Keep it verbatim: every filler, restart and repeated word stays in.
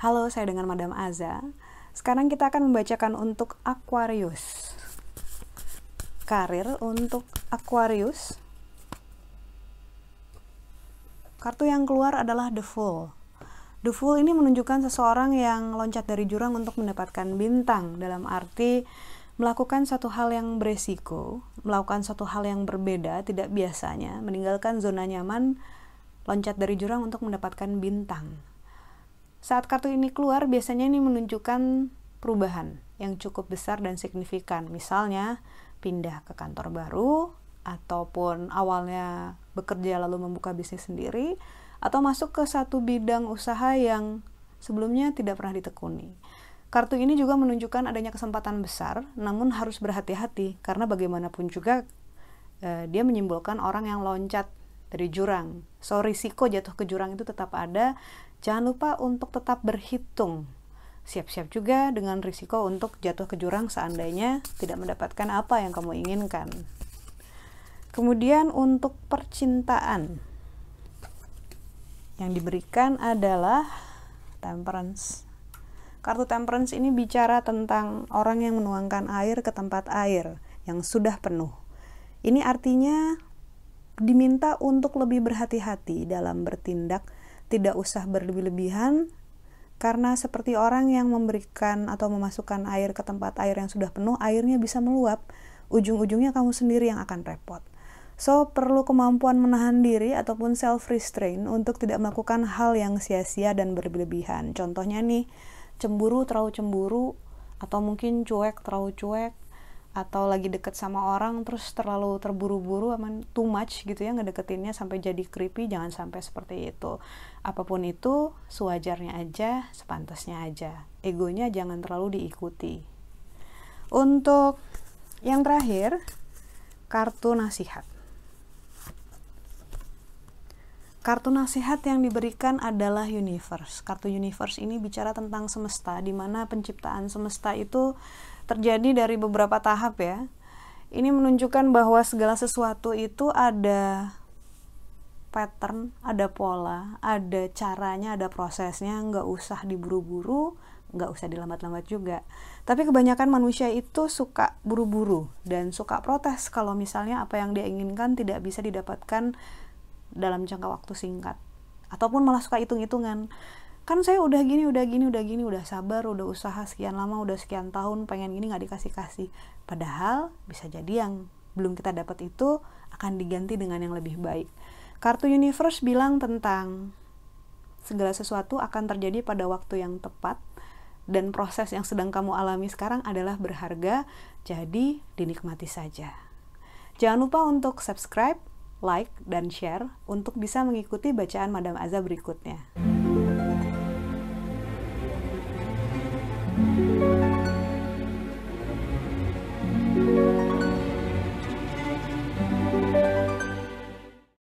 Halo, saya dengan Madam Azza. Sekarang kita akan membacakan untuk Aquarius. Karir untuk Aquarius. Kartu yang keluar adalah The Fool. The Fool ini menunjukkan seseorang yang loncat dari jurang untuk mendapatkan bintang, dalam arti melakukan satu hal yang beresiko, melakukan satu hal yang berbeda, tidak biasanya, meninggalkan zona nyaman, loncat dari jurang untuk mendapatkan bintang. Saat kartu ini keluar, biasanya ini menunjukkan perubahan yang cukup besar dan signifikan. Misalnya, pindah ke kantor baru, ataupun awalnya bekerja lalu membuka bisnis sendiri, atau masuk ke satu bidang usaha yang sebelumnya tidak pernah ditekuni. Kartu ini juga menunjukkan adanya kesempatan besar, namun harus berhati-hati, karena bagaimanapun juga eh, dia menyimbolkan orang yang loncat dari jurang. So, risiko jatuh ke jurang itu tetap ada, jangan lupa untuk tetap berhitung. Siap-siap juga dengan risiko untuk jatuh ke jurang seandainya tidak mendapatkan apa yang kamu inginkan. Kemudian untuk percintaan, yang diberikan adalah Temperance. Kartu Temperance ini bicara tentang orang yang menuangkan air ke tempat air yang sudah penuh. Ini artinya diminta untuk lebih berhati-hati dalam bertindak, tidak usah berlebih-lebihan, karena seperti orang yang memberikan atau memasukkan air ke tempat air yang sudah penuh, airnya bisa meluap, ujung-ujungnya kamu sendiri yang akan repot. So, perlu kemampuan menahan diri ataupun self-restraint untuk tidak melakukan hal yang sia-sia dan berlebihan. Contohnya nih, cemburu terlalu cemburu, atau mungkin cuek terlalu cuek, atau lagi deket sama orang terus terlalu terburu-buru, too much gitu ya, ngedeketinnya sampai jadi creepy, jangan sampai seperti itu. Apapun itu, sewajarnya aja, sepantasnya aja. Egonya jangan terlalu diikuti. Untuk yang terakhir, kartu nasihat. Kartu nasihat yang diberikan adalah Universe. Kartu Universe ini bicara tentang semesta, di mana penciptaan semesta itu terjadi dari beberapa tahap ya. Ini menunjukkan bahwa segala sesuatu itu ada pattern, ada pola, ada caranya, ada prosesnya, nggak usah diburu-buru, nggak usah dilambat-lambat juga. Tapi kebanyakan manusia itu suka buru-buru dan suka protes kalau misalnya apa yang dia inginkan tidak bisa didapatkan dalam jangka waktu singkat, ataupun malah suka hitung-hitungan. Kan saya udah gini, udah gini, udah gini, udah sabar, udah usaha sekian lama, udah sekian tahun, pengen gini nggak dikasih-kasih. Padahal bisa jadi yang belum kita dapat itu akan diganti dengan yang lebih baik. Kartu Universe bilang tentang segala sesuatu akan terjadi pada waktu yang tepat, dan proses yang sedang kamu alami sekarang adalah berharga, jadi dinikmati saja. Jangan lupa untuk subscribe, like, dan share untuk bisa mengikuti bacaan Madam Azza berikutnya.